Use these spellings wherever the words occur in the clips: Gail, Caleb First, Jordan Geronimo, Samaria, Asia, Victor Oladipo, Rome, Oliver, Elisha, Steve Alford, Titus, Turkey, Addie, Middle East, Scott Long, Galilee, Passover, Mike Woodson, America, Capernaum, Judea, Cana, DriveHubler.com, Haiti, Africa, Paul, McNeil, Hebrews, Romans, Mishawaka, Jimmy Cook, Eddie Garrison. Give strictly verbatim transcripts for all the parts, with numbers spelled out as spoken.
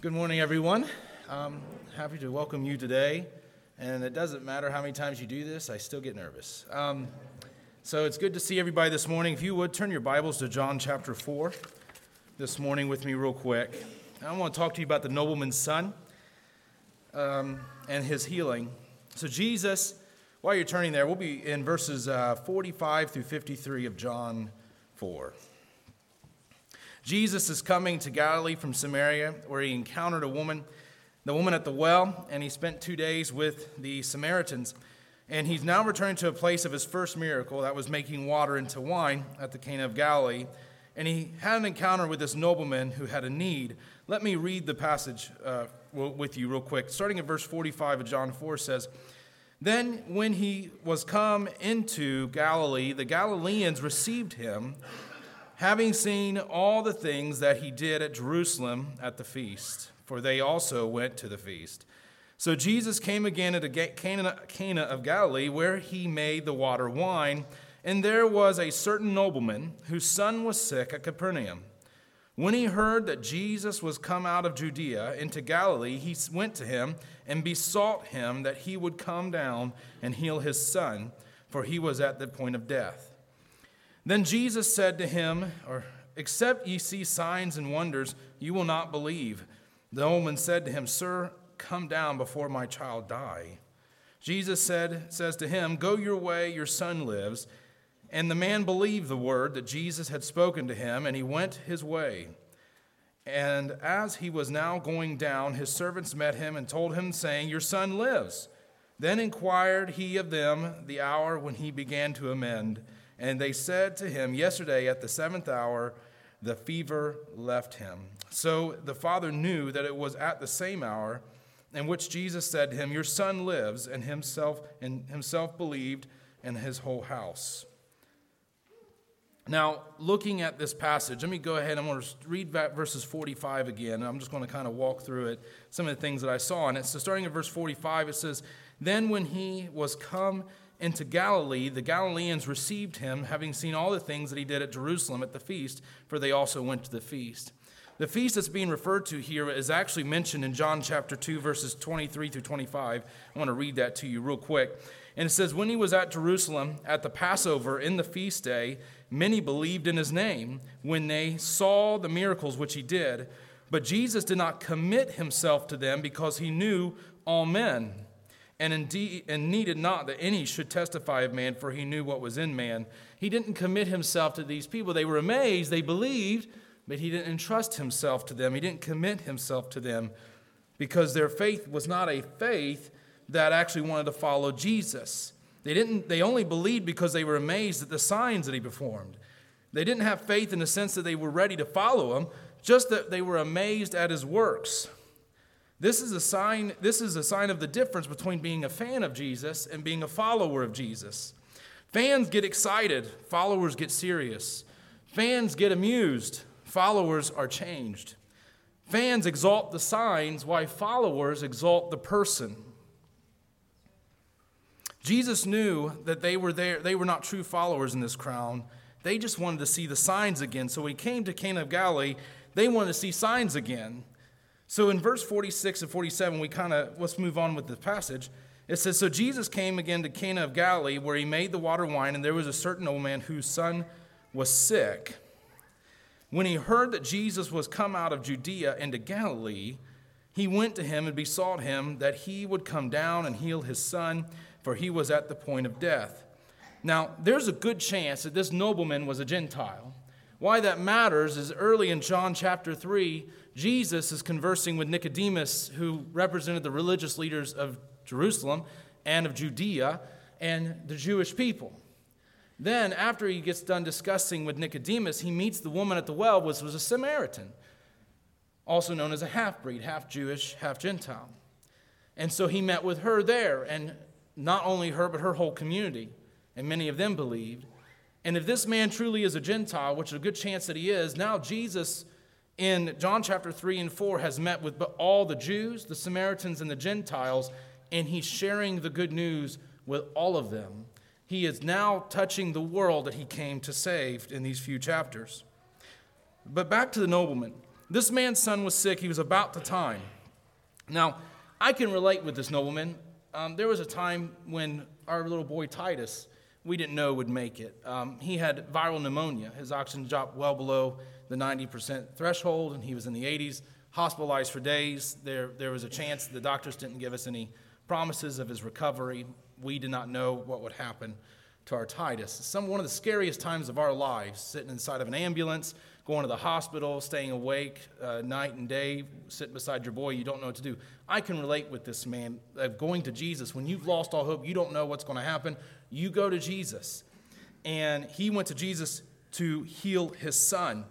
Good morning, everyone. I'm happy to welcome you today, and it doesn't matter how many times you do this, I still get nervous. Um, so it's good to see everybody this morning. If you would, turn your Bibles to John chapter four this morning with me real quick. I want to talk to you about the nobleman's son um, and his healing. So Jesus, while you're turning there, we'll be in verses uh, forty-five through fifty-three of John four. Jesus is coming to Galilee from Samaria, where he encountered a woman, the woman at the well, and he spent two days with the Samaritans. And he's now returning to a place of his first miracle, that was making water into wine at the Cana of Galilee. And he had an encounter with this nobleman who had a need. Let me read the passage uh, with you real quick. Starting at verse forty-five of John four says, "Then when he was come into Galilee, the Galileans received him, having seen all the things that he did at Jerusalem at the feast, for they also went to the feast. So Jesus came again into Cana, Cana of Galilee, where he made the water wine, and there was a certain nobleman whose son was sick at Capernaum. When he heard that Jesus was come out of Judea into Galilee, he went to him and besought him that he would come down and heal his son, for he was at the point of death. Then Jesus said to him, or, except ye see signs and wonders, you will not believe. The woman said to him, Sir, come down before my child die. Jesus said, says to him, Go your way, your son lives. And the man believed the word that Jesus had spoken to him, and he went his way. And as he was now going down, his servants met him and told him, saying, Your son lives. Then inquired he of them the hour when he began to amend. And they said to him, Yesterday at the seventh hour, the fever left him. So the father knew that it was at the same hour in which Jesus said to him, Your son lives, and himself and himself believed, and his whole house." Now, looking at this passage, let me go ahead and I'm going to read back verses forty-five again. I'm just going to kind of walk through it, some of the things that I saw. And so starting at verse forty-five, it says, "Then when he was come into Galilee, the Galileans received him, having seen all the things that he did at Jerusalem at the feast, for they also went to the feast." The feast that's being referred to here is actually mentioned in John chapter two, verses twenty-three through twenty-five. I want to read that to you real quick. And it says, "When he was at Jerusalem at the Passover in the feast day, many believed in his name when they saw the miracles which he did. But Jesus did not commit himself to them because he knew all men. And indeed, and needed not that any should testify of man, for he knew what was in man." He didn't commit himself to these people. They were amazed, they believed, but he didn't entrust himself to them. He didn't commit himself to them because their faith was not a faith that actually wanted to follow Jesus. They didn't. They only believed because they were amazed at the signs that he performed. They didn't have faith in the sense that they were ready to follow him, just that they were amazed at his works. This is a sign, this is a sign of the difference between being a fan of Jesus and being a follower of Jesus. Fans get excited, followers get serious. Fans get amused, followers are changed. Fans exalt the signs, while followers exalt the person. Jesus knew that they were there, they were not true followers in this crowd. They just wanted to see the signs again. So when he came to Cana of Galilee, they wanted to see signs again. So in verse forty-six and forty-seven, we kind of, let's move on with the passage. It says, "So Jesus came again to Cana of Galilee, where he made the water wine, and there was a certain old man whose son was sick. When he heard that Jesus was come out of Judea into Galilee, he went to him and besought him that he would come down and heal his son, for he was at the point of death." Now, there's a good chance that this nobleman was a Gentile. Why that matters is early in John chapter three, Jesus is conversing with Nicodemus, who represented the religious leaders of Jerusalem and of Judea and the Jewish people. Then, after he gets done discussing with Nicodemus, he meets the woman at the well, which was a Samaritan, also known as a half-breed, half-Jewish, half-Gentile. And so he met with her there, and not only her, but her whole community, and many of them believed. And if this man truly is a Gentile, which is a good chance that he is, now Jesus in John chapter three and four has met with all the Jews, the Samaritans, and the Gentiles, and he's sharing the good news with all of them. He is now touching the world that he came to save in these few chapters. But back to the nobleman. This man's son was sick. He was about to die. Now, I can relate with this nobleman. Um, there was a time when our little boy Titus, we didn't know would make it. Um, he had viral pneumonia. His oxygen dropped well below the ninety percent threshold, and he was in the eighties, hospitalized for days. There, there was a chance. The doctors didn't give us any promises of his recovery. We did not know what would happen to our Titus. Some one of the scariest times of our lives, sitting inside of an ambulance, going to the hospital, staying awake uh, night and day, sitting beside your boy, you don't know what to do. I can relate with this man of going to Jesus. When you've lost all hope, you don't know what's going to happen, you go to Jesus. And he went to Jesus to heal his son.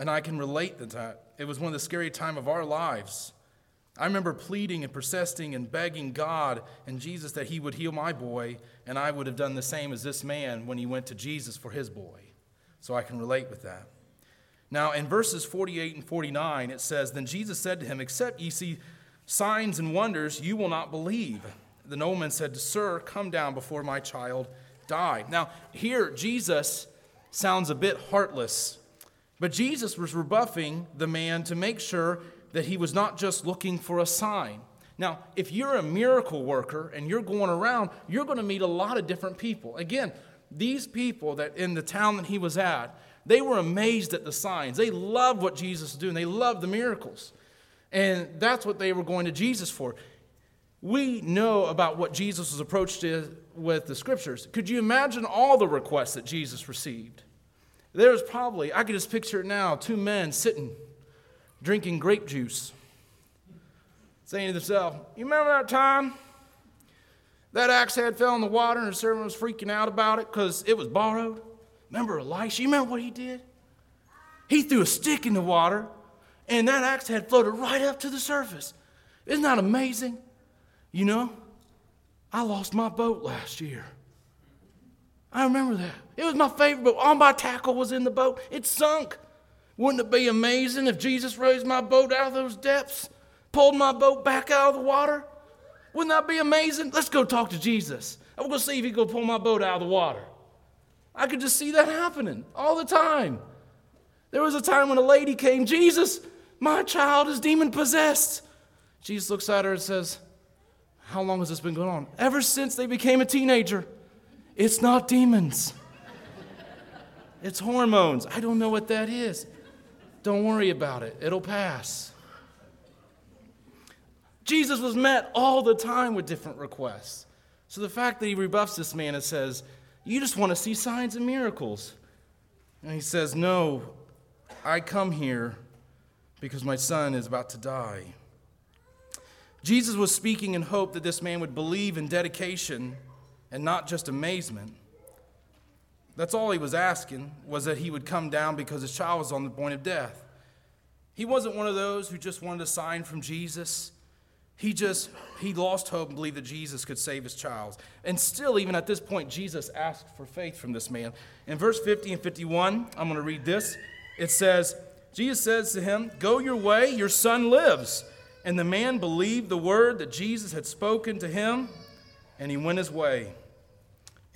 And I can relate to that. It was one of the scary times of our lives. I remember pleading and persisting and begging God and Jesus that he would heal my boy, and I would have done the same as this man when he went to Jesus for his boy. So I can relate with that. Now, in verses forty-eight and forty-nine, it says, Then Jesus said to him, Except ye see signs and wonders, you will not believe. The nobleman said, Sir, come down before my child die. Now, here, Jesus sounds a bit heartless, but Jesus was rebuffing the man to make sure that he was not just looking for a sign. Now, if you're a miracle worker and you're going around, you're going to meet a lot of different people. Again, these people that in the town that he was at, they were amazed at the signs. They loved what Jesus was doing. They loved the miracles. And that's what they were going to Jesus for. We know about what Jesus was approached with the scriptures. Could you imagine all the requests that Jesus received? There was probably, I could just picture it now, two men sitting, drinking grape juice, saying to themselves, you remember that time that axe head fell in the water and the servant was freaking out about it because it was borrowed? Remember Elisha? You remember what he did? He threw a stick in the water and that axe head floated right up to the surface. Isn't that amazing? You know, I lost my boat last year. I remember that. It was my favorite boat. All my tackle was in the boat. It sunk. Wouldn't it be amazing if Jesus raised my boat out of those depths, pulled my boat back out of the water? Wouldn't that be amazing? Let's go talk to Jesus. I'm going to see if he can pull my boat out of the water. I could just see that happening all the time. There was a time when a lady came, Jesus, my child is demon-possessed. Jesus looks at her and says, how long has this been going on? Ever since they became a teenager. It's not demons. It's hormones. I don't know what that is. Don't worry about it. It'll pass. Jesus was met all the time with different requests. So the fact that he rebuffs this man and says, you just want to see signs and miracles. And he says, no, I come here because my son is about to die. Jesus was speaking in hope that this man would believe in dedication and not just amazement. That's all he was asking, was that he would come down because his child was on the point of death. He wasn't one of those who just wanted a sign from Jesus. He just, he lost hope and believed that Jesus could save his child. And still, even at this point, Jesus asked for faith from this man. In verse fifty and fifty-one, I'm going to read this. It says, Jesus says to him, Go your way, your son lives. And the man believed the word that Jesus had spoken to him, and he went his way.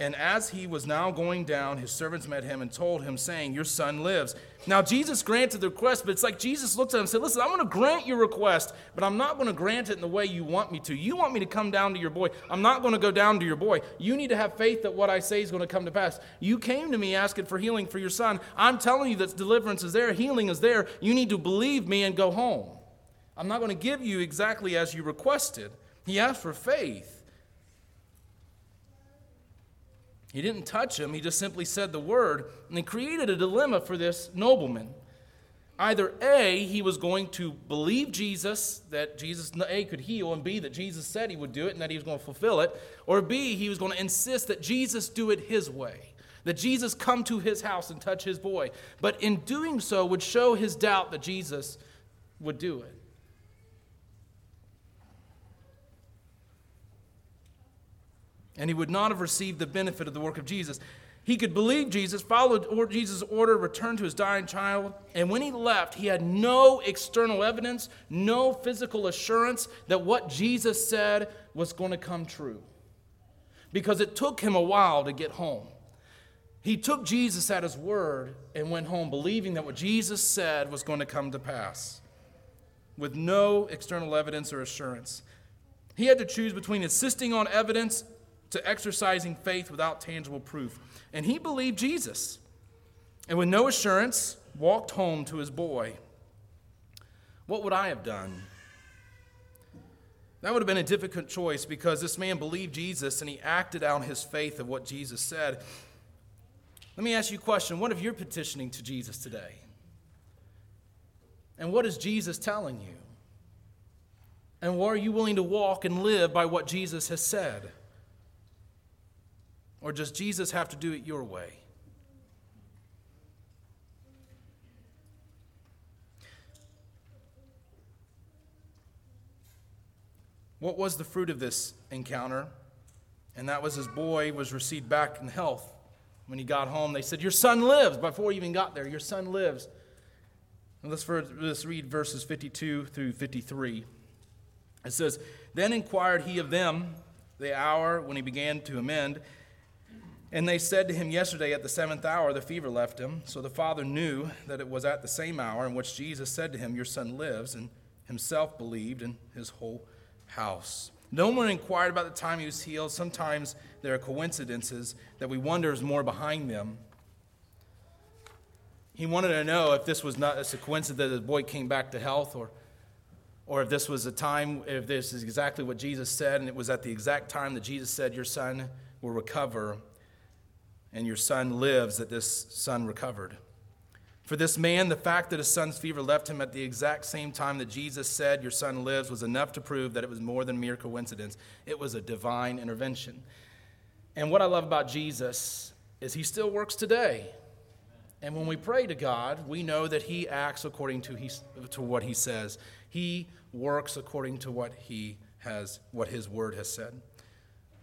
And as he was now going down, his servants met him and told him, saying, Your son lives. Now, Jesus granted the request, but it's like Jesus looked at him and said, Listen, I'm going to grant your request, but I'm not going to grant it in the way you want me to. You want me to come down to your boy. I'm not going to go down to your boy. You need to have faith that what I say is going to come to pass. You came to me asking for healing for your son. I'm telling you that deliverance is there, healing is there. You need to believe me and go home. I'm not going to give you exactly as you requested. He asked for faith. He didn't touch him. He just simply said the word, and it created a dilemma for this nobleman. Either A, he was going to believe Jesus, that Jesus, A, could heal, and B, that Jesus said he would do it and that he was going to fulfill it, or B, he was going to insist that Jesus do it his way, that Jesus come to his house and touch his boy, but in doing so would show his doubt that Jesus would do it. And he would not have received the benefit of the work of Jesus. He could believe Jesus, follow Jesus' order, return to his dying child. And when he left, he had no external evidence, no physical assurance that what Jesus said was going to come true. Because it took him a while to get home. He took Jesus at his word and went home believing that what Jesus said was going to come to pass with no external evidence or assurance. He had to choose between insisting on evidence to exercising faith without tangible proof. And he believed Jesus, and with no assurance, walked home to his boy. What would I have done? That would have been a difficult choice because this man believed Jesus and he acted out his faith of what Jesus said. Let me ask you a question. What if you're petitioning to Jesus today? And what is Jesus telling you? And what are you willing to walk and live by what Jesus has said? Or does Jesus have to do it your way? What was the fruit of this encounter? And that was his boy was received back in health. When he got home, they said, your son lives. Before he even got there, your son lives. And let's, first, let's read verses fifty-two through fifty-three. It says, then inquired he of them the hour when he began to amend. And they said to him, yesterday at the seventh hour, the fever left him. So the father knew that it was at the same hour in which Jesus said to him, your son lives, and himself believed, and his whole house. No one inquired about the time he was healed. Sometimes there are coincidences that we wonder is more behind them. He wanted to know if this was not a coincidence that the boy came back to health, or or if this was a time, if this is exactly what Jesus said, and it was at the exact time that Jesus said, your son will recover, and your son lives, that this son recovered. For this man, the fact that his son's fever left him at the exact same time that Jesus said, your son lives, was enough to prove that it was more than mere coincidence. It was a divine intervention. And what I love about Jesus is he still works today. And when we pray to God, we know that he acts according to, he, to what he says. He works according to what he has, what his word has said.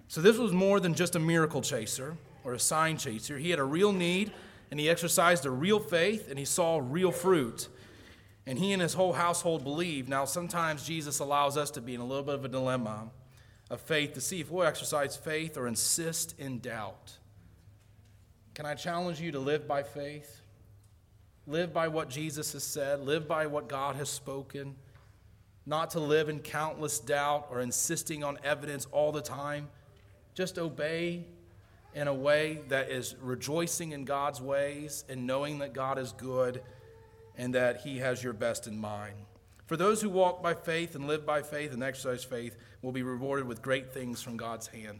So this was more than just a miracle chaser or a sign chaser. He had a real need. And he exercised a real faith, and he saw real fruit. And he and his whole household believed. Now, sometimes Jesus allows us to be in a little bit of a dilemma of faith to see if we'll exercise faith or insist in doubt. Can I challenge you to live by faith? Live by what Jesus has said. Live by what God has spoken. Not to live in countless doubt or insisting on evidence all the time. Just obey in a way that is rejoicing in God's ways and knowing that God is good and that he has your best in mind. For those who walk by faith and live by faith and exercise faith will be rewarded with great things from God's hand.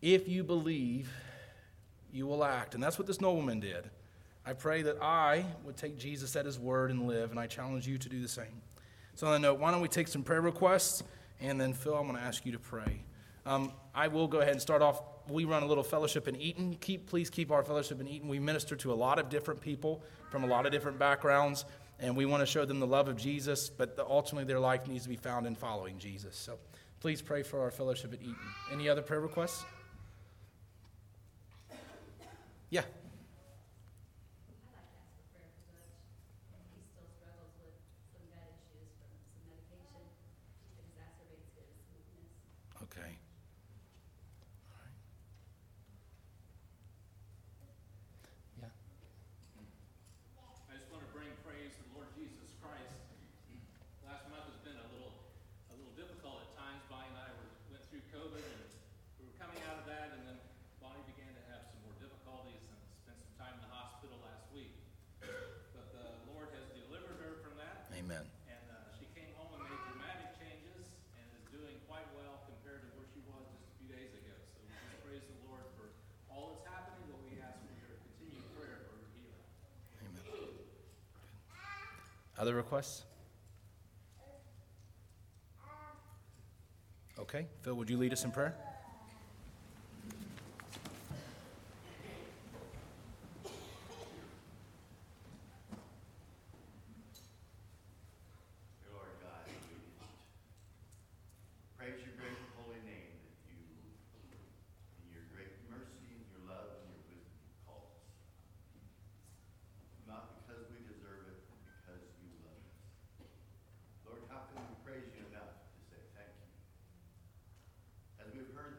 If you believe, you will act. And that's what this nobleman did. I pray that I would take Jesus at his word and live, and I challenge you to do the same. So on that note, why don't we take some prayer requests, and then Phil, I'm going to ask you to pray. Um, I will go ahead and start off. We run a little fellowship in Eaton. Keep, please keep our fellowship in Eaton. We minister to a lot of different people from a lot of different backgrounds, and we want to show them the love of Jesus, but the, ultimately their life needs to be found in following Jesus. So please pray for our fellowship at Eaton. Any other prayer requests? Yeah. Other requests? Okay. Phil, would you lead us in prayer? We've heard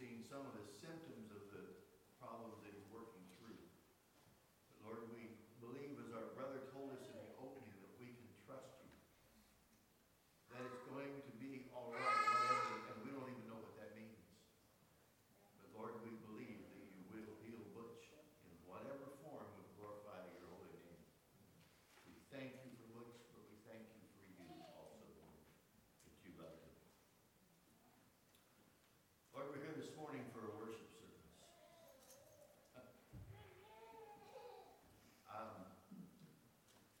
seeing some of the symptoms of the problems that he's working through. But Lord, we believe, as our brother told us in the opening, that we can trust you. That it's going to be all right, whatever, and we don't even know what that means. But Lord, we believe that you will heal Butch in whatever form of glorifying your holy name. We thank you for Butch, but we thank you for you also, Lord, that you love him. Lord, we're here this morning for a worship service. um,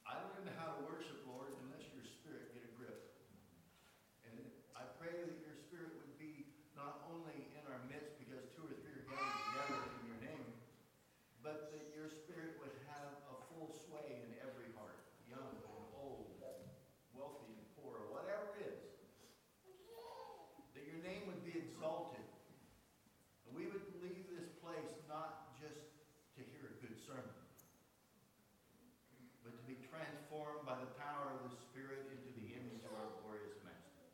I learned how to worship, Lord, unless your spirit get a grip. And I pray that your spirit would be not only in our midst because two or three are gathered together in your name, but that your spirit would have a full sway in every heart, young and old, wealthy and poor, whatever it is. That your name would be exalted. And we would leave this place not just to hear a good sermon, but to be transformed by the power of the Spirit into the image of our glorious Master.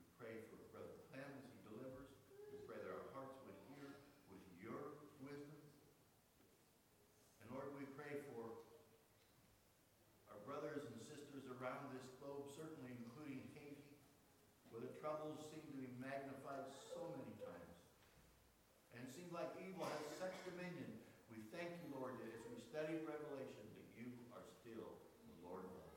We pray for Brother Clem as he delivers. We pray that our hearts would hear with your wisdom. And Lord, we pray for our brothers and sisters around this globe, certainly including Haiti, where the troubles seem to be magnified so many times. And it seems like evil has such dominion. We thank you, Lord, that as we study Revelation, that you are still the Lord of all.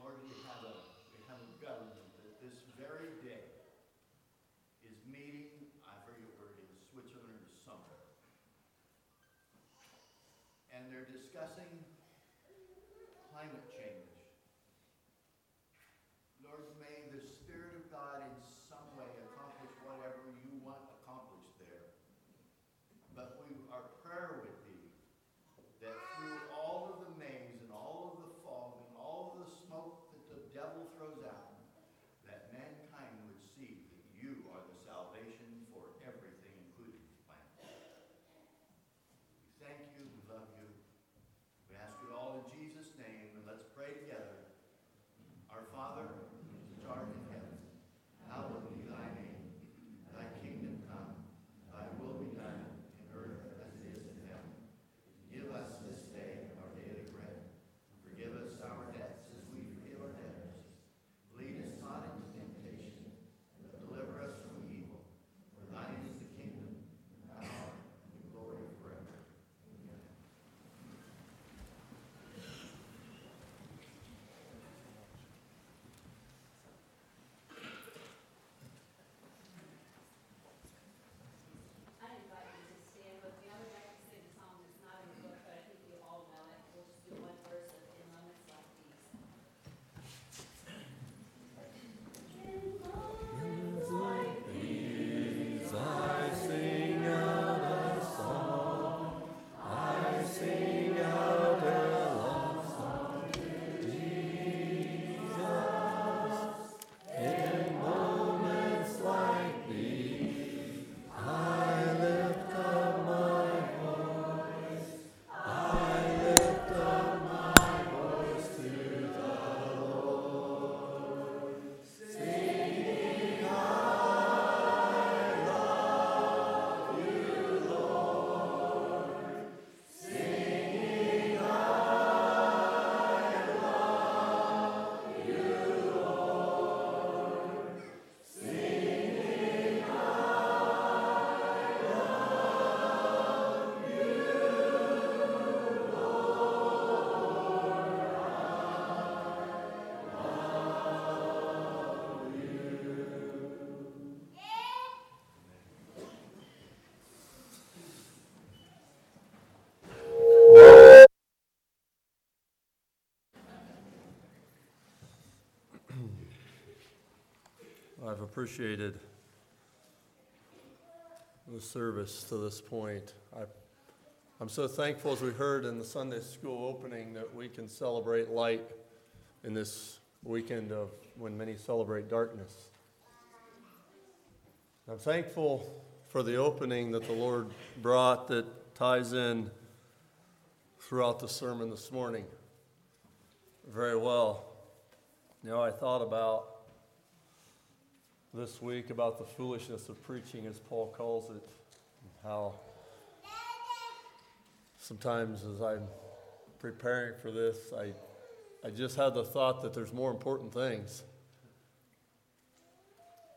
Lord, we have a, we have a government that this very day is meeting, I forget where it is, Switzerland or somewhere. And they're discussing climate change. Lord, may the Spirit of God in some way accomplish whatever you want accomplished there. But we, our prayer would be that through all of the maze and all of the fog and all of the smoke that the devil throws out, that mankind would see that you are the salvation for everything, including the planet. We thank you. We love you. We ask it all in Jesus' name, and let's pray together. Our Father, which art in heaven, hallowed be thy name. Thy kingdom come, thy will be done, in earth as it is in heaven. Give us this day our daily bread. Forgive us our debts as we forgive our debtors. Lead us not into temptation, but deliver us from evil. For thine is the kingdom, and the power, and the glory forever. Amen. I've appreciated the service to this point. I, I'm so thankful, as we heard in the Sunday school opening, that we can celebrate light in this weekend of when many celebrate darkness. I'm thankful for the opening that the Lord brought that ties in throughout the sermon this morning very well. You know, I thought about this week about the foolishness of preaching, as Paul calls it, and how sometimes as I'm preparing for this, I I just had the thought that there's more important things.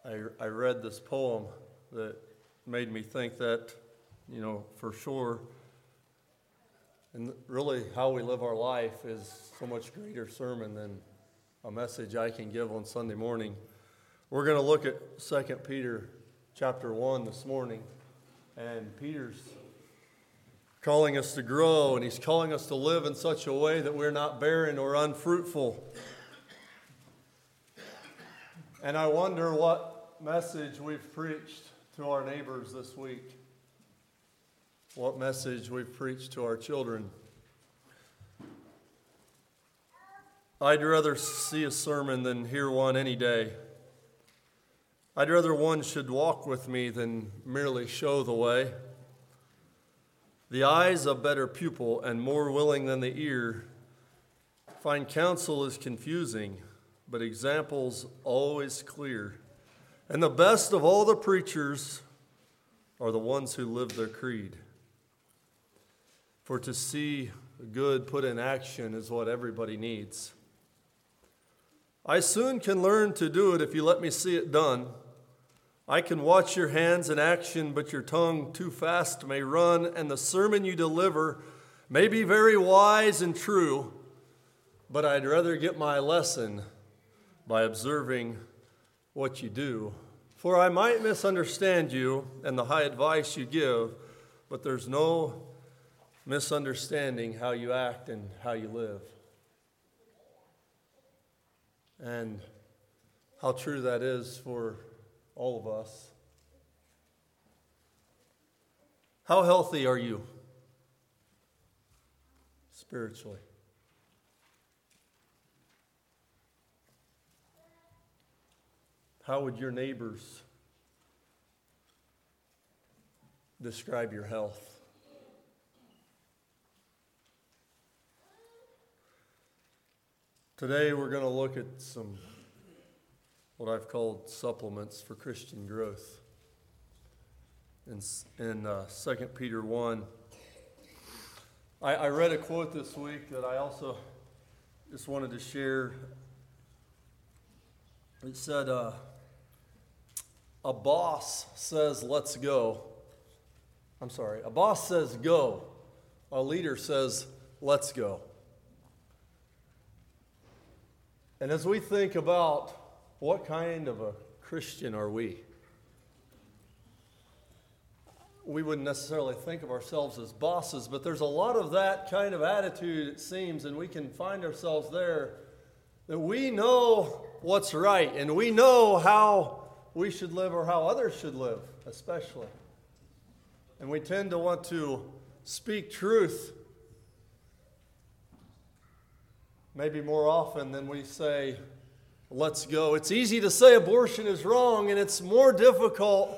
I I read this poem that made me think that, you know, for sure. And really how we live our life is so much greater sermon than a message I can give on Sunday morning. We're going to look at Second Peter chapter one this morning. And Peter's calling us to grow, and he's calling us to live in such a way that we're not barren or unfruitful. And I wonder what message we've preached to our neighbors this week. What message we've preached to our children. I'd rather see a sermon than hear one any day. I'd rather one should walk with me than merely show the way. The eye's a better pupil and more willing than the ear. Fine counsel is confusing, but example's always clear. And the best of all the preachers are the ones who live their creed. For to see good put in action is what everybody needs. I soon can learn to do it if you let me see it done. I can watch your hands in action, but your tongue too fast may run, and the sermon you deliver may be very wise and true, but I'd rather get my lesson by observing what you do. For I might misunderstand you and the high advice you give, but there's no misunderstanding how you act and how you live. And how true that is for all of us. How healthy are you spiritually? How would your neighbors describe your health? Today we're going to look at some what I've called supplements for Christian growth. In, in uh, Second Peter one, I, I read a quote this week that I also just wanted to share. It said, uh, a boss says, let's go. I'm sorry, a boss says, go. A leader says, let's go. And as we think about what kind of a Christian are we? We wouldn't necessarily think of ourselves as bosses, but there's a lot of that kind of attitude, it seems, and we can find ourselves there, that we know what's right, and we know how we should live or how others should live, especially. And we tend to want to speak truth maybe more often than we say, let's go. It's easy to say abortion is wrong, and it's more difficult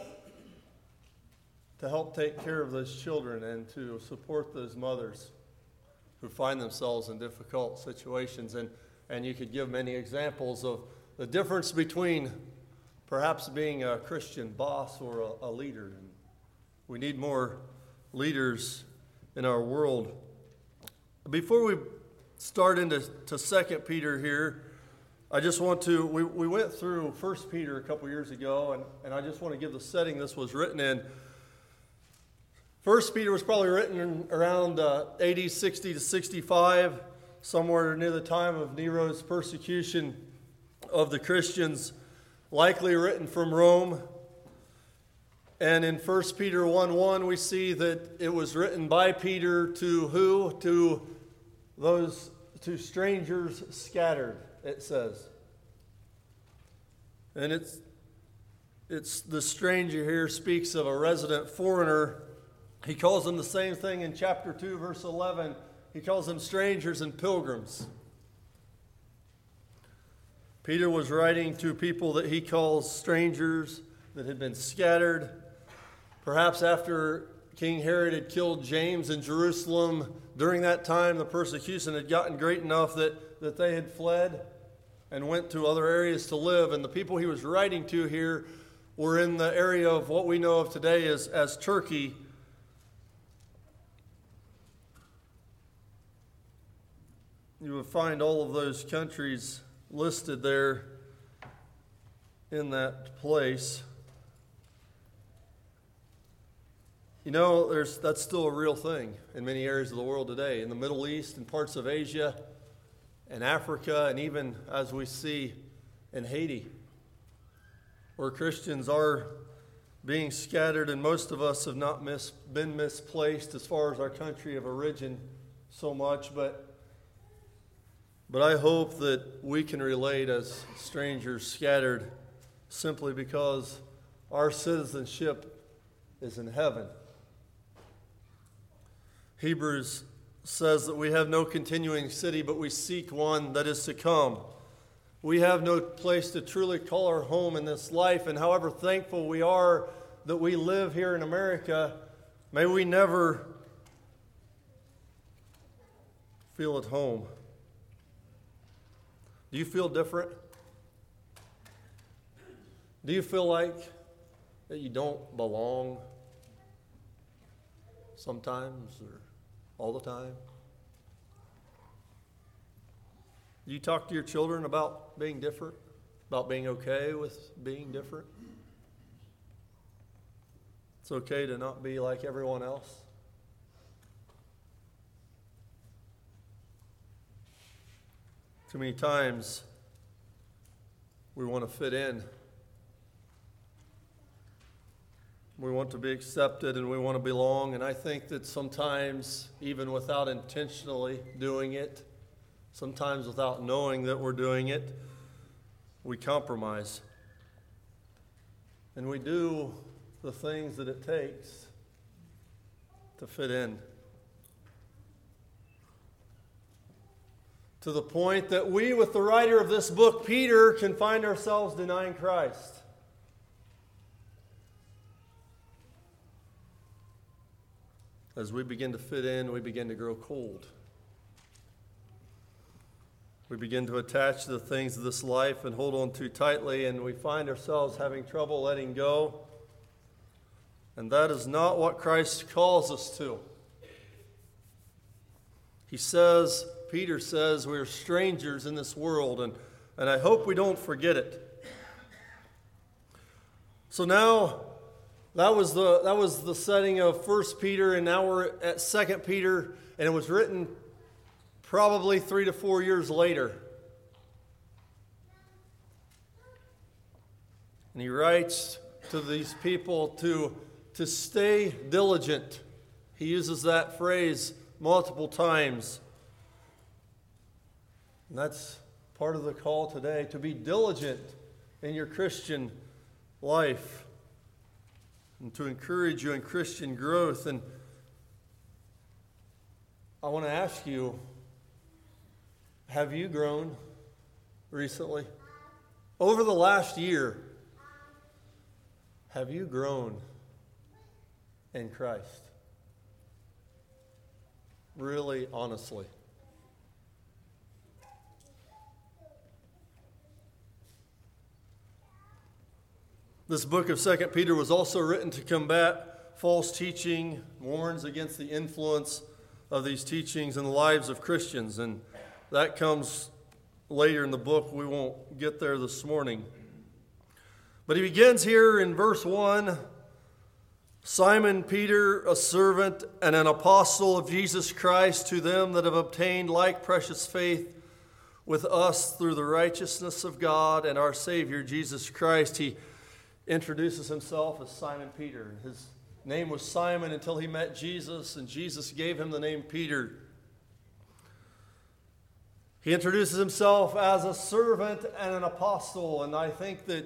to help take care of those children and to support those mothers who find themselves in difficult situations. And, and you could give many examples of the difference between perhaps being a Christian boss or a, a leader. And we need more leaders in our world. Before we start into to Second Peter here, I just want to, we, we went through First Peter a couple years ago, and, and I just want to give the setting this was written in. First Peter was probably written around uh, A D sixty to sixty-five, somewhere near the time of Nero's persecution of the Christians, likely written from Rome. And in First Peter one one, we see that it was written by Peter to who? To those, to strangers scattered. It says, and it's it's the stranger here speaks of a resident foreigner. He calls them the same thing in chapter two, verse eleven. He calls them strangers and pilgrims. Peter was writing to people that he calls strangers that had been scattered, perhaps after King Herod had killed James in Jerusalem. During that time, the persecution had gotten great enough that, that they had fled. and went to other areas to live. And the people he was writing to here were in the area of what we know of today as, as Turkey. You would find all of those countries listed there in that place. You know, there's that's still a real thing in many areas of the world today, in the Middle East and parts of Asia and Africa, and even as we see in Haiti, where Christians are being scattered, and most of us have not mis- been misplaced as far as our country of origin so much, but But I hope that we can relate as strangers scattered simply because our citizenship is in heaven. Hebrews says that we have no continuing city, but we seek one that is to come. We have no place to truly call our home in this life, and however thankful we are that we live here in America, may we never feel at home. Do you feel different? Do you feel like that you don't belong sometimes or all the time? Do you talk to your children about being different, about being okay with being different? It's okay to not be like everyone else. Too many times we want to fit in. We want to be accepted and we want to belong. And I think that sometimes, even without intentionally doing it, sometimes without knowing that we're doing it, we compromise. And we do the things that it takes to fit in, to the point that we, with the writer of this book, Peter, can find ourselves denying Christ. As we begin to fit in, we begin to grow cold. We begin to attach to the things of this life and hold on too tightly, and we find ourselves having trouble letting go. And that is not what Christ calls us to. He says, Peter says, we are strangers in this world, and, and I hope we don't forget it. So now, that was the that was the setting of First Peter, and now we're at Second Peter, and it was written probably three to four years later. And he writes to these people to, to stay diligent. He uses that phrase multiple times. And that's part of the call today, to be diligent in your Christian life and to encourage you in Christian growth. And I want to ask you, have you grown recently? Over the last year, have you grown in Christ? Really, honestly. This book of Second Peter was also written to combat false teaching, warns against the influence of these teachings in the lives of Christians. And that comes later in the book. We won't get there this morning. But he begins here in verse one, Simon Peter, a servant and an apostle of Jesus Christ, to them that have obtained like precious faith with us through the righteousness of God and our Savior Jesus Christ. He introduces himself as Simon Peter. His name was Simon until he met Jesus, and Jesus gave him the name Peter. He introduces himself as a servant and an apostle, and I think that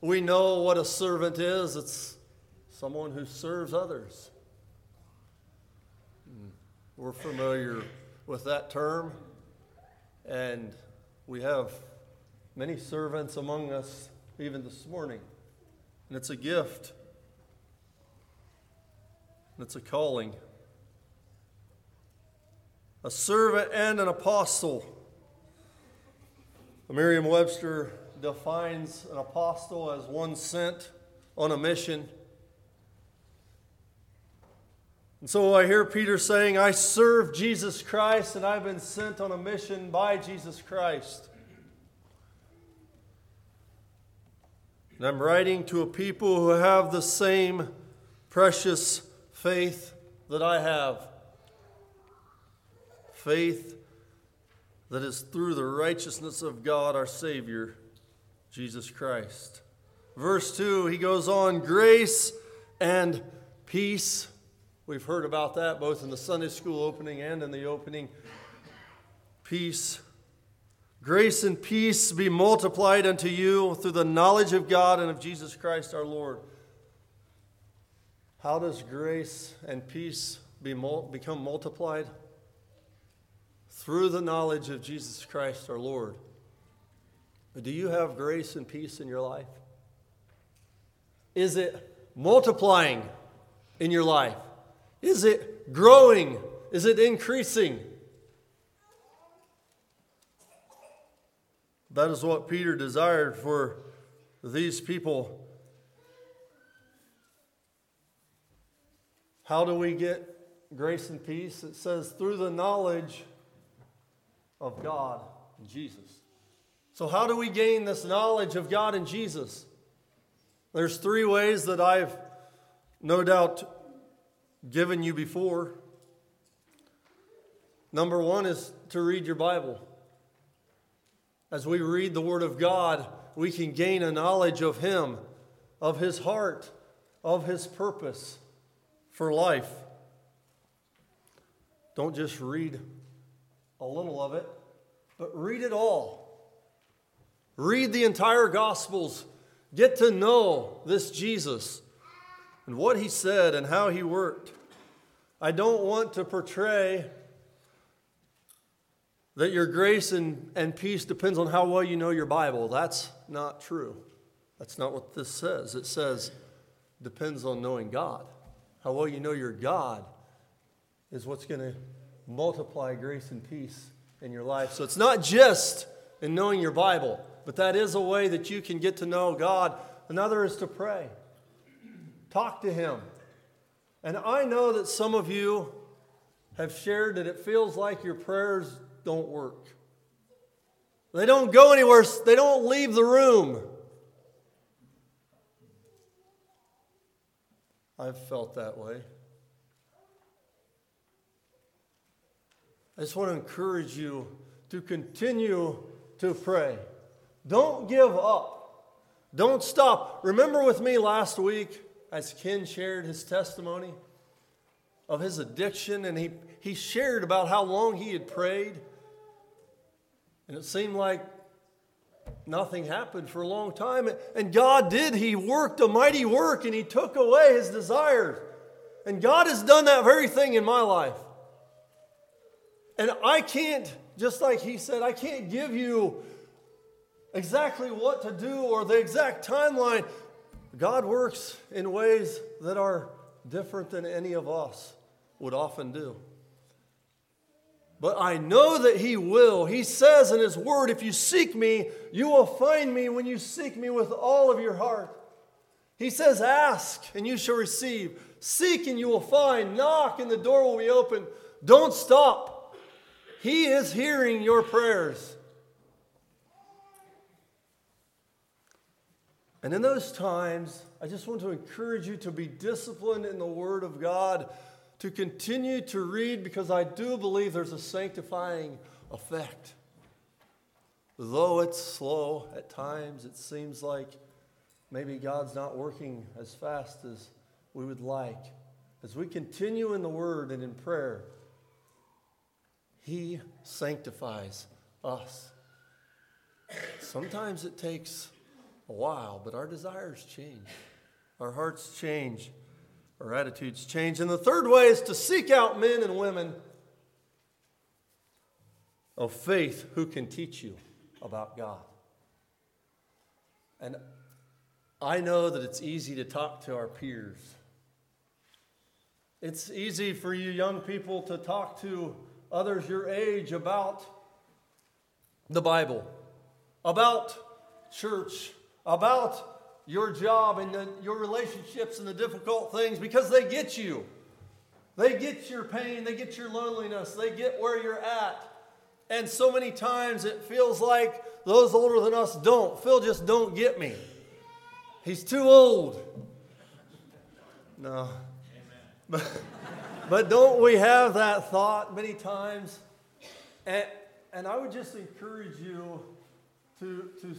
we know what a servant is. It's someone who serves others. We're familiar with that term, and we have many servants among us even this morning. And it's a gift. And it's a calling. A servant and an apostle. Merriam-Webster defines an apostle as one sent on a mission. And so I hear Peter saying, I serve Jesus Christ and I've been sent on a mission by Jesus Christ. And I'm writing to a people who have the same precious faith that I have. Faith that is through the righteousness of God, our Savior, Jesus Christ. Verse two, he goes on, grace and peace. We've heard about that both in the Sunday school opening and in the opening. Peace. Grace and peace be multiplied unto you through the knowledge of God and of Jesus Christ our Lord. How does grace and peace be mul- become multiplied? Through the knowledge of Jesus Christ our Lord. Do you have grace and peace in your life? Is it multiplying in your life? Is it growing? Is it increasing? That is what Peter desired for these people. How do we get grace and peace? It says through the knowledge of God and Jesus. So how do we gain this knowledge of God and Jesus? There's three ways that I've no doubt given you before. Number one is to read your Bible. As we read the Word of God, we can gain a knowledge of Him, of His heart, of His purpose for life. Don't just read a little of it, but read it all. Read the entire Gospels. Get to know this Jesus and what He said and how He worked. I don't want to portray that your grace and, and peace depends on how well you know your Bible. That's not true. That's not what this says. It says depends on knowing God. How well you know your God is what's going to multiply grace and peace in your life. So it's not just in knowing your Bible, but that is a way that you can get to know God. Another is to pray. Talk to Him. And I know that some of you have shared that it feels like your prayers don't work. They don't go anywhere. They don't leave the room. I've felt that way. I just want to encourage you to continue to pray. Don't give up. Don't stop. Remember with me last week, as Ken shared his testimony of his addiction, and he, he shared about how long he had prayed. And it seemed like nothing happened for a long time. And God did. He worked a mighty work and He took away his desires. And God has done that very thing in my life. And I can't, just like He said, I can't give you exactly what to do or the exact timeline. God works in ways that are different than any of us would often do. But I know that He will. He says in His Word, if you seek me, you will find me when you seek me with all of your heart. He says, ask and you shall receive. Seek and you will find. Knock and the door will be open. Don't stop. He is hearing your prayers. And in those times, I just want to encourage you to be disciplined in the Word of God. To continue to read, because I do believe there's a sanctifying effect. Though it's slow at times, it seems like maybe God's not working as fast as we would like. As we continue in the Word and in prayer, He sanctifies us. Sometimes it takes a while, but our desires change. Our hearts change. Our attitudes change. And the third way is to seek out men and women of faith who can teach you about God. And I know that it's easy to talk to our peers. It's easy for you young people to talk to others your age about the Bible. about church, about your job and the, your relationships and the difficult things, because they get you. They get your pain. They get your loneliness. They get where you're at. And so many times it feels like those older than us don't. Phil just don't get me. He's too old. No. But, but don't we have that thought many times? And, and I would just encourage you to, to,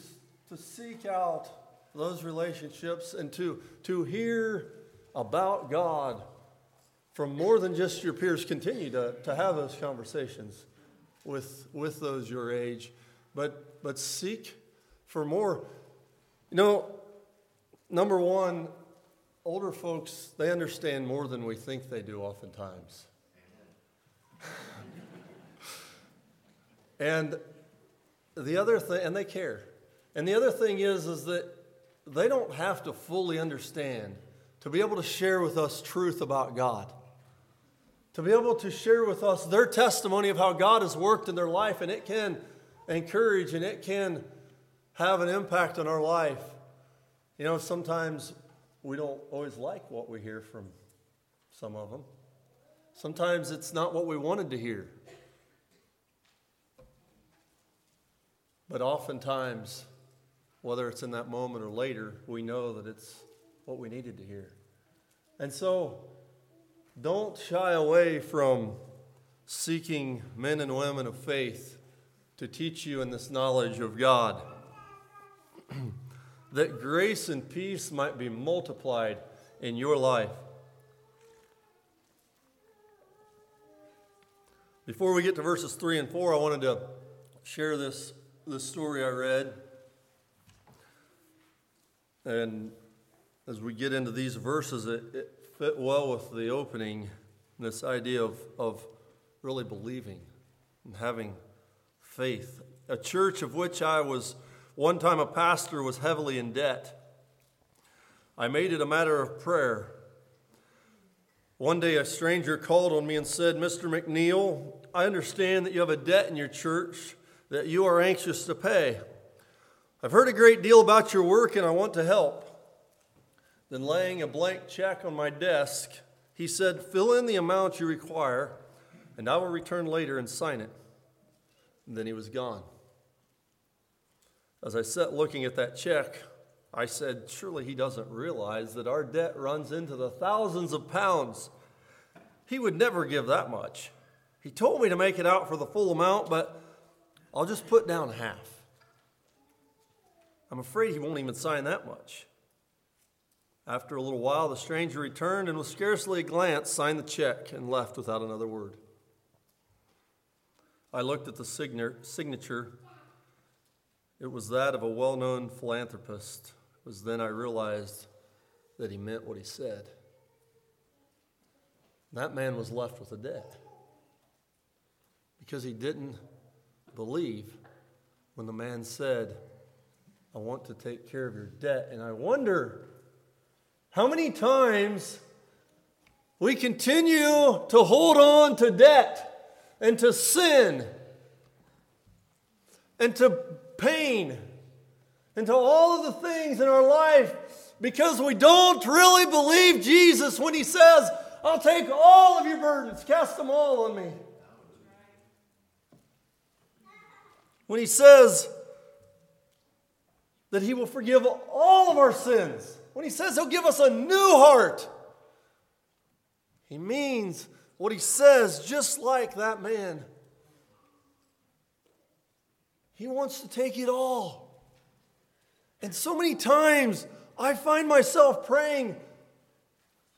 to seek out those relationships and to, to hear about God from more than just your peers. Continue to, to have those conversations with with those your age, but but seek for more. You know, number one, older folks, they understand more than we think they do oftentimes. And the other thing, and they care. And the other thing is, is that they don't have to fully understand to be able to share with us truth about God, to be able to share with us their testimony of how God has worked in their life, and it can encourage and it can have an impact on our life. You know, sometimes we don't always like what we hear from some of them. Sometimes it's not what we wanted to hear. But oftentimes, whether it's in that moment or later, we know that it's what we needed to hear. And so, don't shy away from seeking men and women of faith to teach you in this knowledge of God, that grace and peace might be multiplied in your life. Before we get to verses three and four, I wanted to share this, this story I read. And as we get into these verses, it, it fit well with the opening, this idea of, of really believing and having faith. A church of which I was one time a pastor was heavily in debt. I made it a matter of prayer. One day a stranger called on me and said, "Mister McNeil, I understand that you have a debt in your church that you are anxious to pay. I've heard a great deal about your work and I want to help." Then laying a blank check on my desk, he said, "Fill in the amount you require and I will return later and sign it." And then he was gone. As I sat looking at that check, I said, surely he doesn't realize that our debt runs into the thousands of pounds. He would never give that much. He told me to make it out for the full amount, but I'll just put down half. I'm afraid he won't even sign that much. After a little while, the stranger returned and with scarcely a glance signed the check and left without another word. I looked at the signature. It was that of a well-known philanthropist. It was then I realized that he meant what he said. That man was left with a debt because he didn't believe when the man said, "I want to take care of your debt." And I wonder how many times we continue to hold on to debt and to sin and to pain and to all of the things in our life because we don't really believe Jesus when he says, "I'll take all of your burdens, cast them all on me." When he says that he will forgive all of our sins. When he says he'll give us a new heart, he means what he says, just like that man. He wants to take it all. And so many times I find myself praying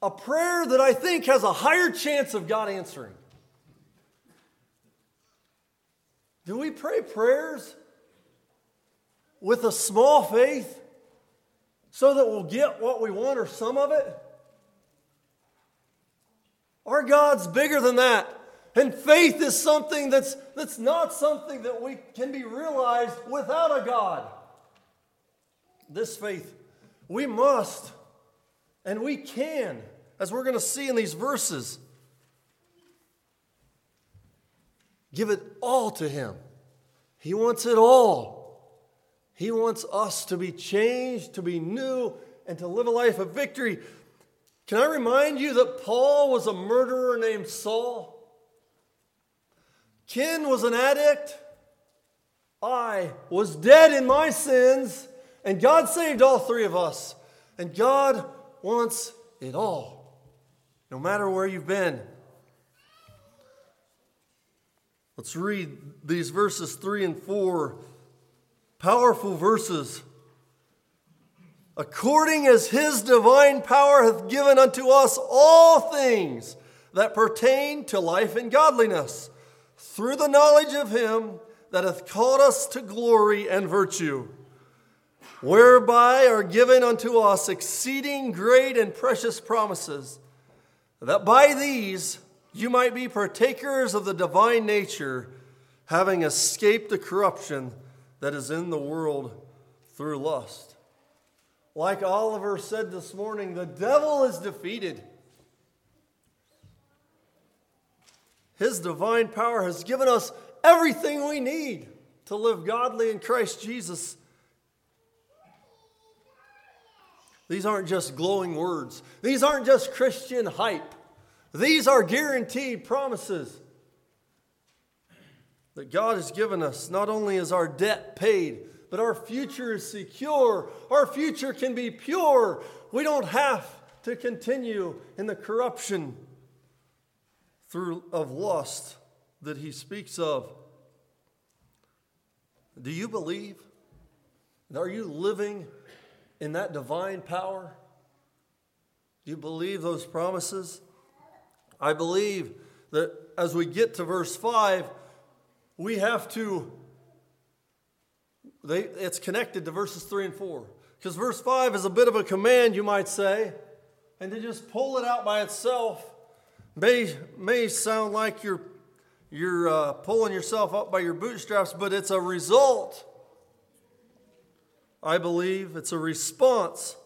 a prayer that I think has a higher chance of God answering. Do we pray prayers with a small faith so that we'll get what we want or some of it? Our God's bigger than that. And faith is something that's, that's not something that we can be realized without a God. This faith, we must and we can, as we're going to see in these verses, give it all to him. He wants it all. He wants us to be changed, to be new, and to live a life of victory. Can I remind you that Paul was a murderer named Saul? Ken was an addict. I was dead in my sins, and God saved all three of us. And God wants it all, no matter where you've been. Let's read these verses three and four. Powerful verses. According as his divine power hath given unto us all things that pertain to life and godliness, through the knowledge of him that hath called us to glory and virtue, whereby are given unto us exceeding great and precious promises, that by these you might be partakers of the divine nature, having escaped the corruption that is in the world through lust. Like Oliver said this morning, the devil is defeated. His divine power has given us everything we need to live godly in Christ Jesus. These aren't just glowing words. These aren't just Christian hype. These are guaranteed promises that God has given us. Not only is our debt paid, but our future is secure. Our future can be pure. We don't have to continue in the corruption through of lust that he speaks of. Do you believe? Are you living in that divine power? Do you believe those promises? I believe that as we get to verse five, we have to, they, it's connected to verses three and four. Because verse five is a bit of a command, you might say, and to just pull it out by itself may, may sound like you're, you're uh, pulling yourself up by your bootstraps, but it's a result. I believe it's a response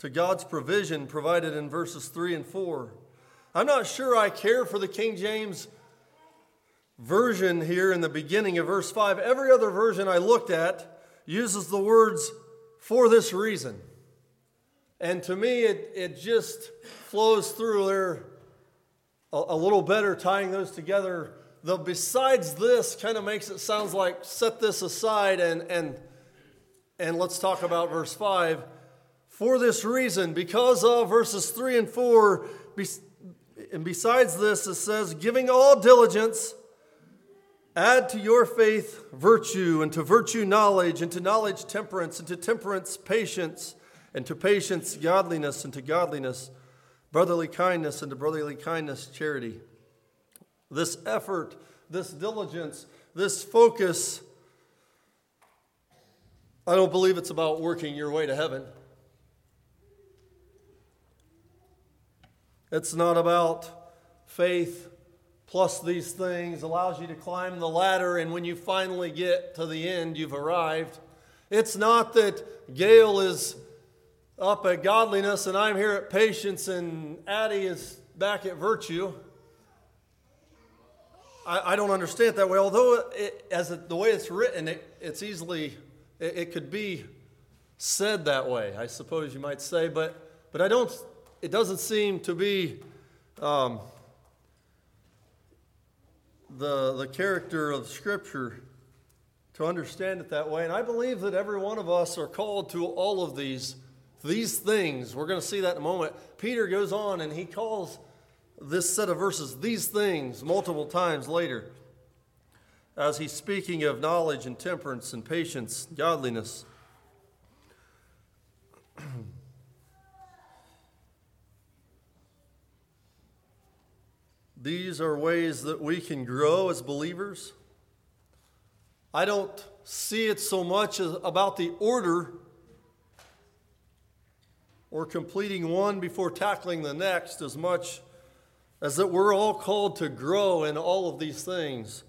to God's provision provided in verses three and four. I'm not sure I care for the King James version here in the beginning of verse five. Every other version I looked at uses the words "for this reason," and to me it, it just flows through there a, a little better, tying those together. The "besides this" kind of makes it sounds like set this aside and and and let's talk about verse five. For this reason, because of verses three and four, be, and besides this, it says, giving all diligence, add to your faith virtue, and to virtue knowledge, and to knowledge temperance, and to temperance patience, and to patience godliness, and to godliness brotherly kindness, and to brotherly kindness charity. This effort, this diligence, this focus, I don't believe it's about working your way to heaven. It's not about faith plus these things allows you to climb the ladder, and when you finally get to the end, you've arrived. It's not that Gail is up at godliness and I'm here at patience and Addie is back at virtue. I, I don't understand it that way, although it, as it, the way it's written, it, it's easily, it, it could be said that way, I suppose you might say, but, but I don't, it doesn't seem to be... Um, the the character of Scripture to understand it that way. And I believe that every one of us are called to all of these, these things. We're going to see that in a moment. Peter goes on and he calls this set of verses these things multiple times later as he's speaking of knowledge and temperance and patience and godliness. These are ways that we can grow as believers. I don't see it so much as about the order or completing one before tackling the next as much as that we're all called to grow in all of these things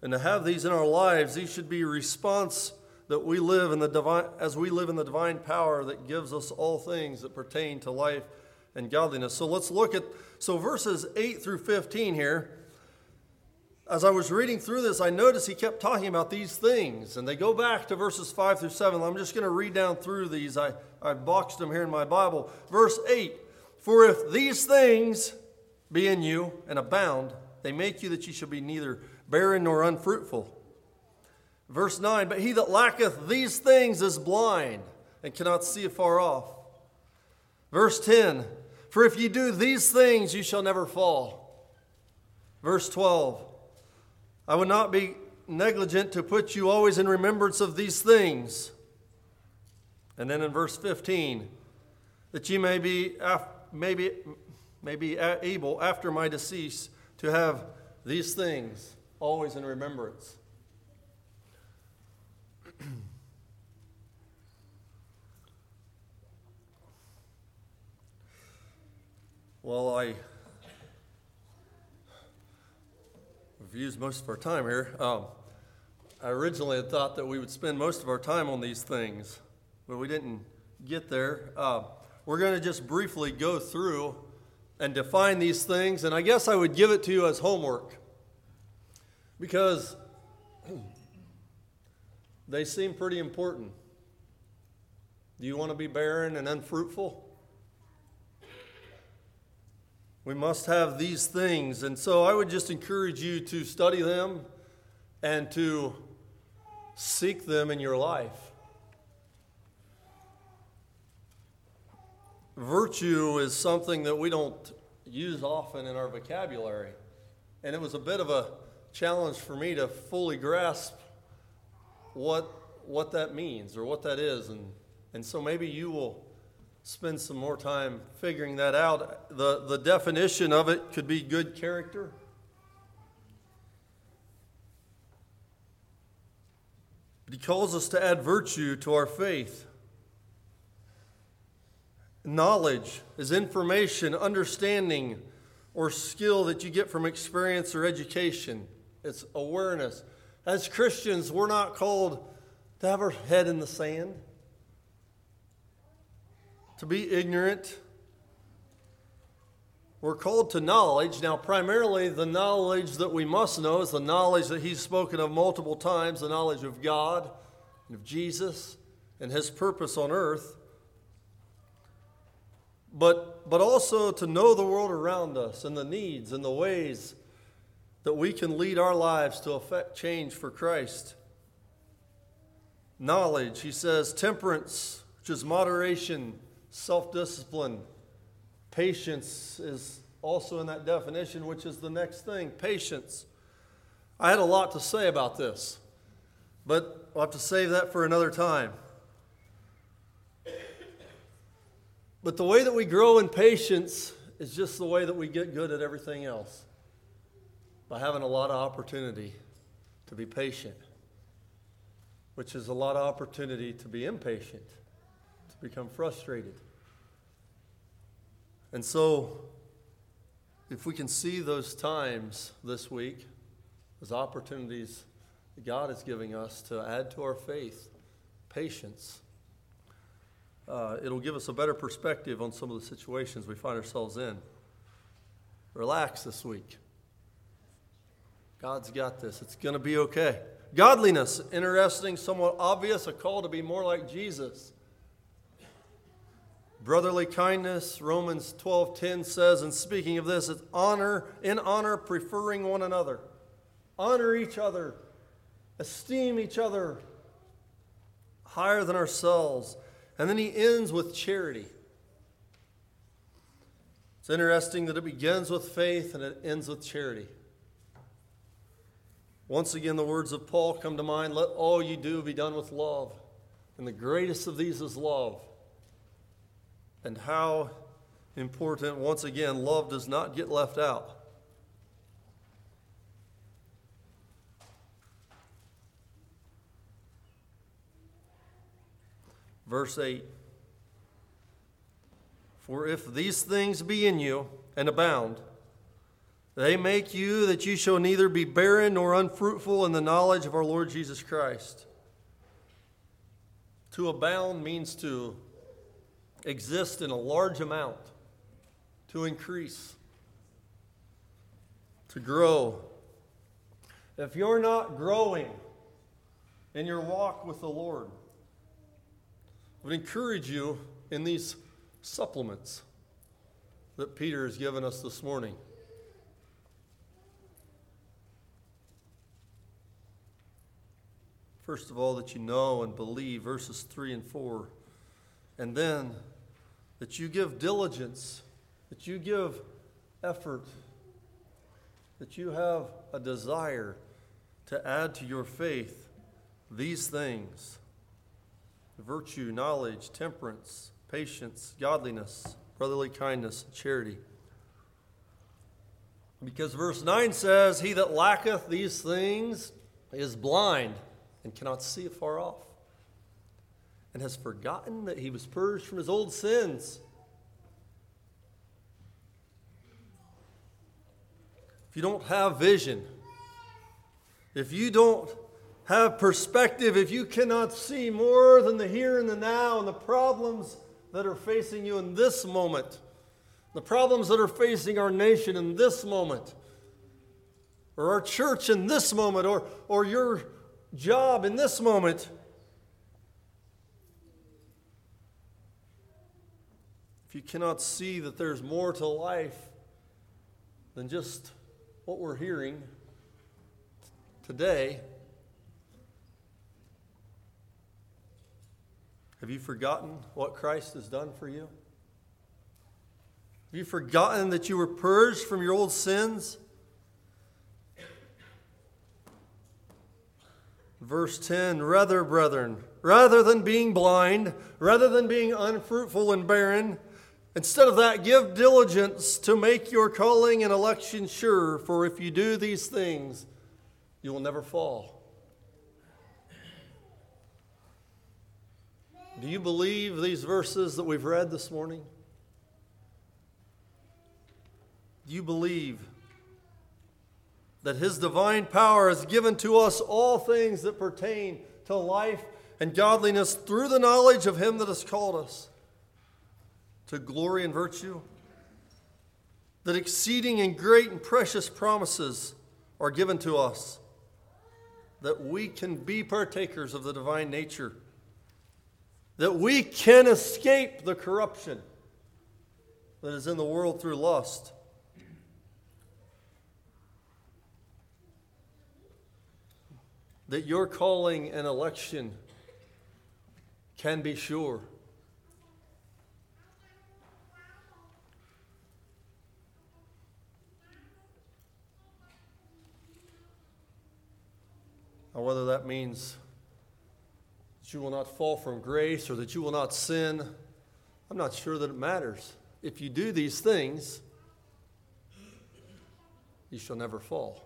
and to have these in our lives. These should be a response that we live in the divine, as we live in the divine power that gives us all things that pertain to life and godliness. So let's look at, so verses eight through fifteen here, as I was reading through this, I noticed he kept talking about these things, and they go back to verses five through seven. I'm just going to read down through these. I, I boxed them here in my Bible. Verse eight, for if these things be in you and abound, they make you that you shall be neither barren nor unfruitful. Verse nine, but he that lacketh these things is blind and cannot see afar off. Verse ten, for if ye do these things, you shall never fall. Verse twelve, I would not be negligent to put you always in remembrance of these things. And then in verse fifteen, that ye may be, may be, may be able after my decease to have these things always in remembrance. Well, I, we've used most of our time here. Um, I originally had thought that we would spend most of our time on these things, but we didn't get there. Uh, we're going to just briefly go through and define these things, and I guess I would give it to you as homework because they seem pretty important. Do you want to be barren and unfruitful? We must have these things. And so I would just encourage you to study them and to seek them in your life. Virtue is something that we don't use often in our vocabulary. And it was a bit of a challenge for me to fully grasp what what that means or what that is. And, and so maybe you will spend some more time figuring that out. The, the definition of it could be good character. But he calls us to add virtue to our faith. Knowledge is information, understanding, or skill that you get from experience or education. It's awareness. As Christians, we're not called to have our head in the sand, to be ignorant. We're called to knowledge. Now, primarily the knowledge that we must know is the knowledge that he's spoken of multiple times, the knowledge of God and of Jesus and his purpose on earth. But, but also to know the world around us and the needs and the ways that we can lead our lives to affect change for Christ. Knowledge, he says, temperance, which is moderation, self-discipline. Patience is also in that definition, which is the next thing, patience. I had a lot to say about this, but I'll have to save that for another time. But the way that we grow in patience is just the way that we get good at everything else, by having a lot of opportunity to be patient, which is a lot of opportunity to be impatient, to become frustrated. And so, if we can see those times this week as opportunities that God is giving us to add to our faith, patience, uh, it'll give us a better perspective on some of the situations we find ourselves in. Relax this week. God's got this. It's going to be okay. Godliness, interesting, somewhat obvious, a call to be more like Jesus. Brotherly kindness, Romans twelve ten says, and speaking of this, it's honor, in honor, preferring one another. Honor each other. Esteem each other higher than ourselves. And then he ends with charity. It's interesting that it begins with faith and it ends with charity. Once again, the words of Paul come to mind, let all you do be done with love. And the greatest of these is love. And how important, once again, love does not get left out. Verse eight. For if these things be in you and abound, they make you that you shall neither be barren nor unfruitful in the knowledge of our Lord Jesus Christ. To abound means to exist in a large amount, to increase, to grow. If you're not growing in your walk with the Lord, I would encourage you in these supplements that Peter has given us this morning. First of all, that you know and believe, verses three and four. And then that you give diligence, that you give effort, that you have a desire to add to your faith these things: virtue, knowledge, temperance, patience, godliness, brotherly kindness, and charity. Because verse nine says, he that lacketh these things is blind and cannot see afar off, and has forgotten that he was purged from his old sins. If you don't have vision, if you don't have perspective, if you cannot see more than the here and the now and the problems that are facing you in this moment, the problems that are facing our nation in this moment, or our church in this moment, or, or your job in this moment, if you cannot see that there's more to life than just what we're hearing today, have you forgotten what Christ has done for you? Have you forgotten that you were purged from your old sins? Verse ten, rather, brethren, rather than being blind, rather than being unfruitful and barren, instead of that, give diligence to make your calling and election sure, for if you do these things, you will never fall. Do you believe these verses that we've read this morning? Do you believe that His divine power has given to us all things that pertain to life and godliness through the knowledge of Him that has called us to glory and virtue? That exceeding and great and precious promises are given to us, that we can be partakers of the divine nature, that we can escape the corruption that is in the world through lust. That your calling and election can be sure. Now, whether that means that you will not fall from grace or that you will not sin, I'm not sure that it matters. If you do these things, you shall never fall.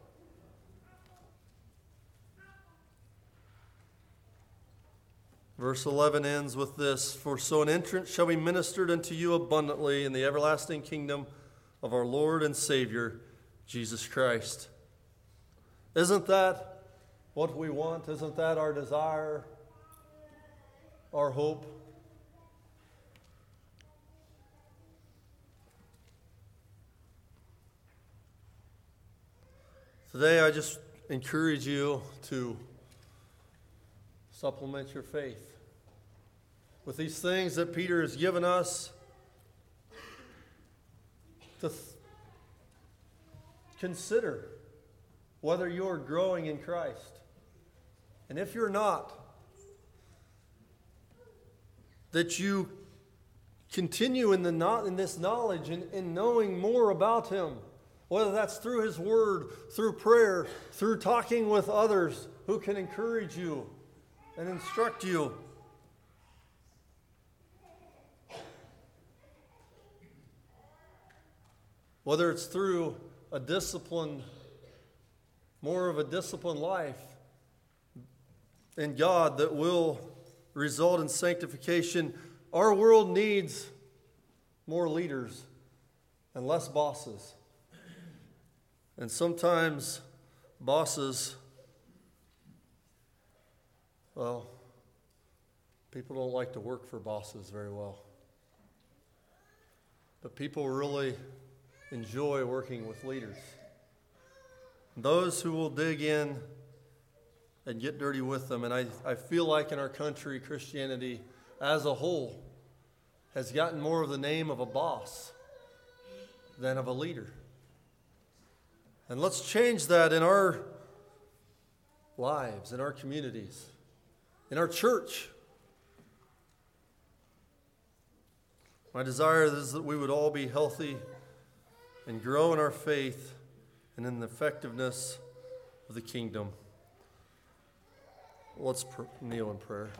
Verse eleven ends with this: for so an entrance shall be ministered unto you abundantly in the everlasting kingdom of our Lord and Savior, Jesus Christ. Isn't that what we want? Isn't that our desire, our hope? Today, I just encourage you to supplement your faith with these things that Peter has given us to th- consider whether you're growing in Christ. And if you're not, that you continue in, the not, in this knowledge and in, in knowing more about Him, whether that's through His Word, through prayer, through talking with others who can encourage you and instruct you. Whether it's through a disciplined, more of a disciplined life in God that will result in sanctification. Our world needs more leaders and less bosses. And sometimes bosses, well, people don't like to work for bosses very well. But people really enjoy working with leaders. those who will dig in and get dirty with them. And I, I feel like in our country, Christianity as a whole has gotten more of the name of a boss than of a leader. And let's change that in our lives, in our communities, in our church. My desire is that we would all be healthy and grow in our faith and in the effectiveness of the kingdom. Let's kneel in prayer.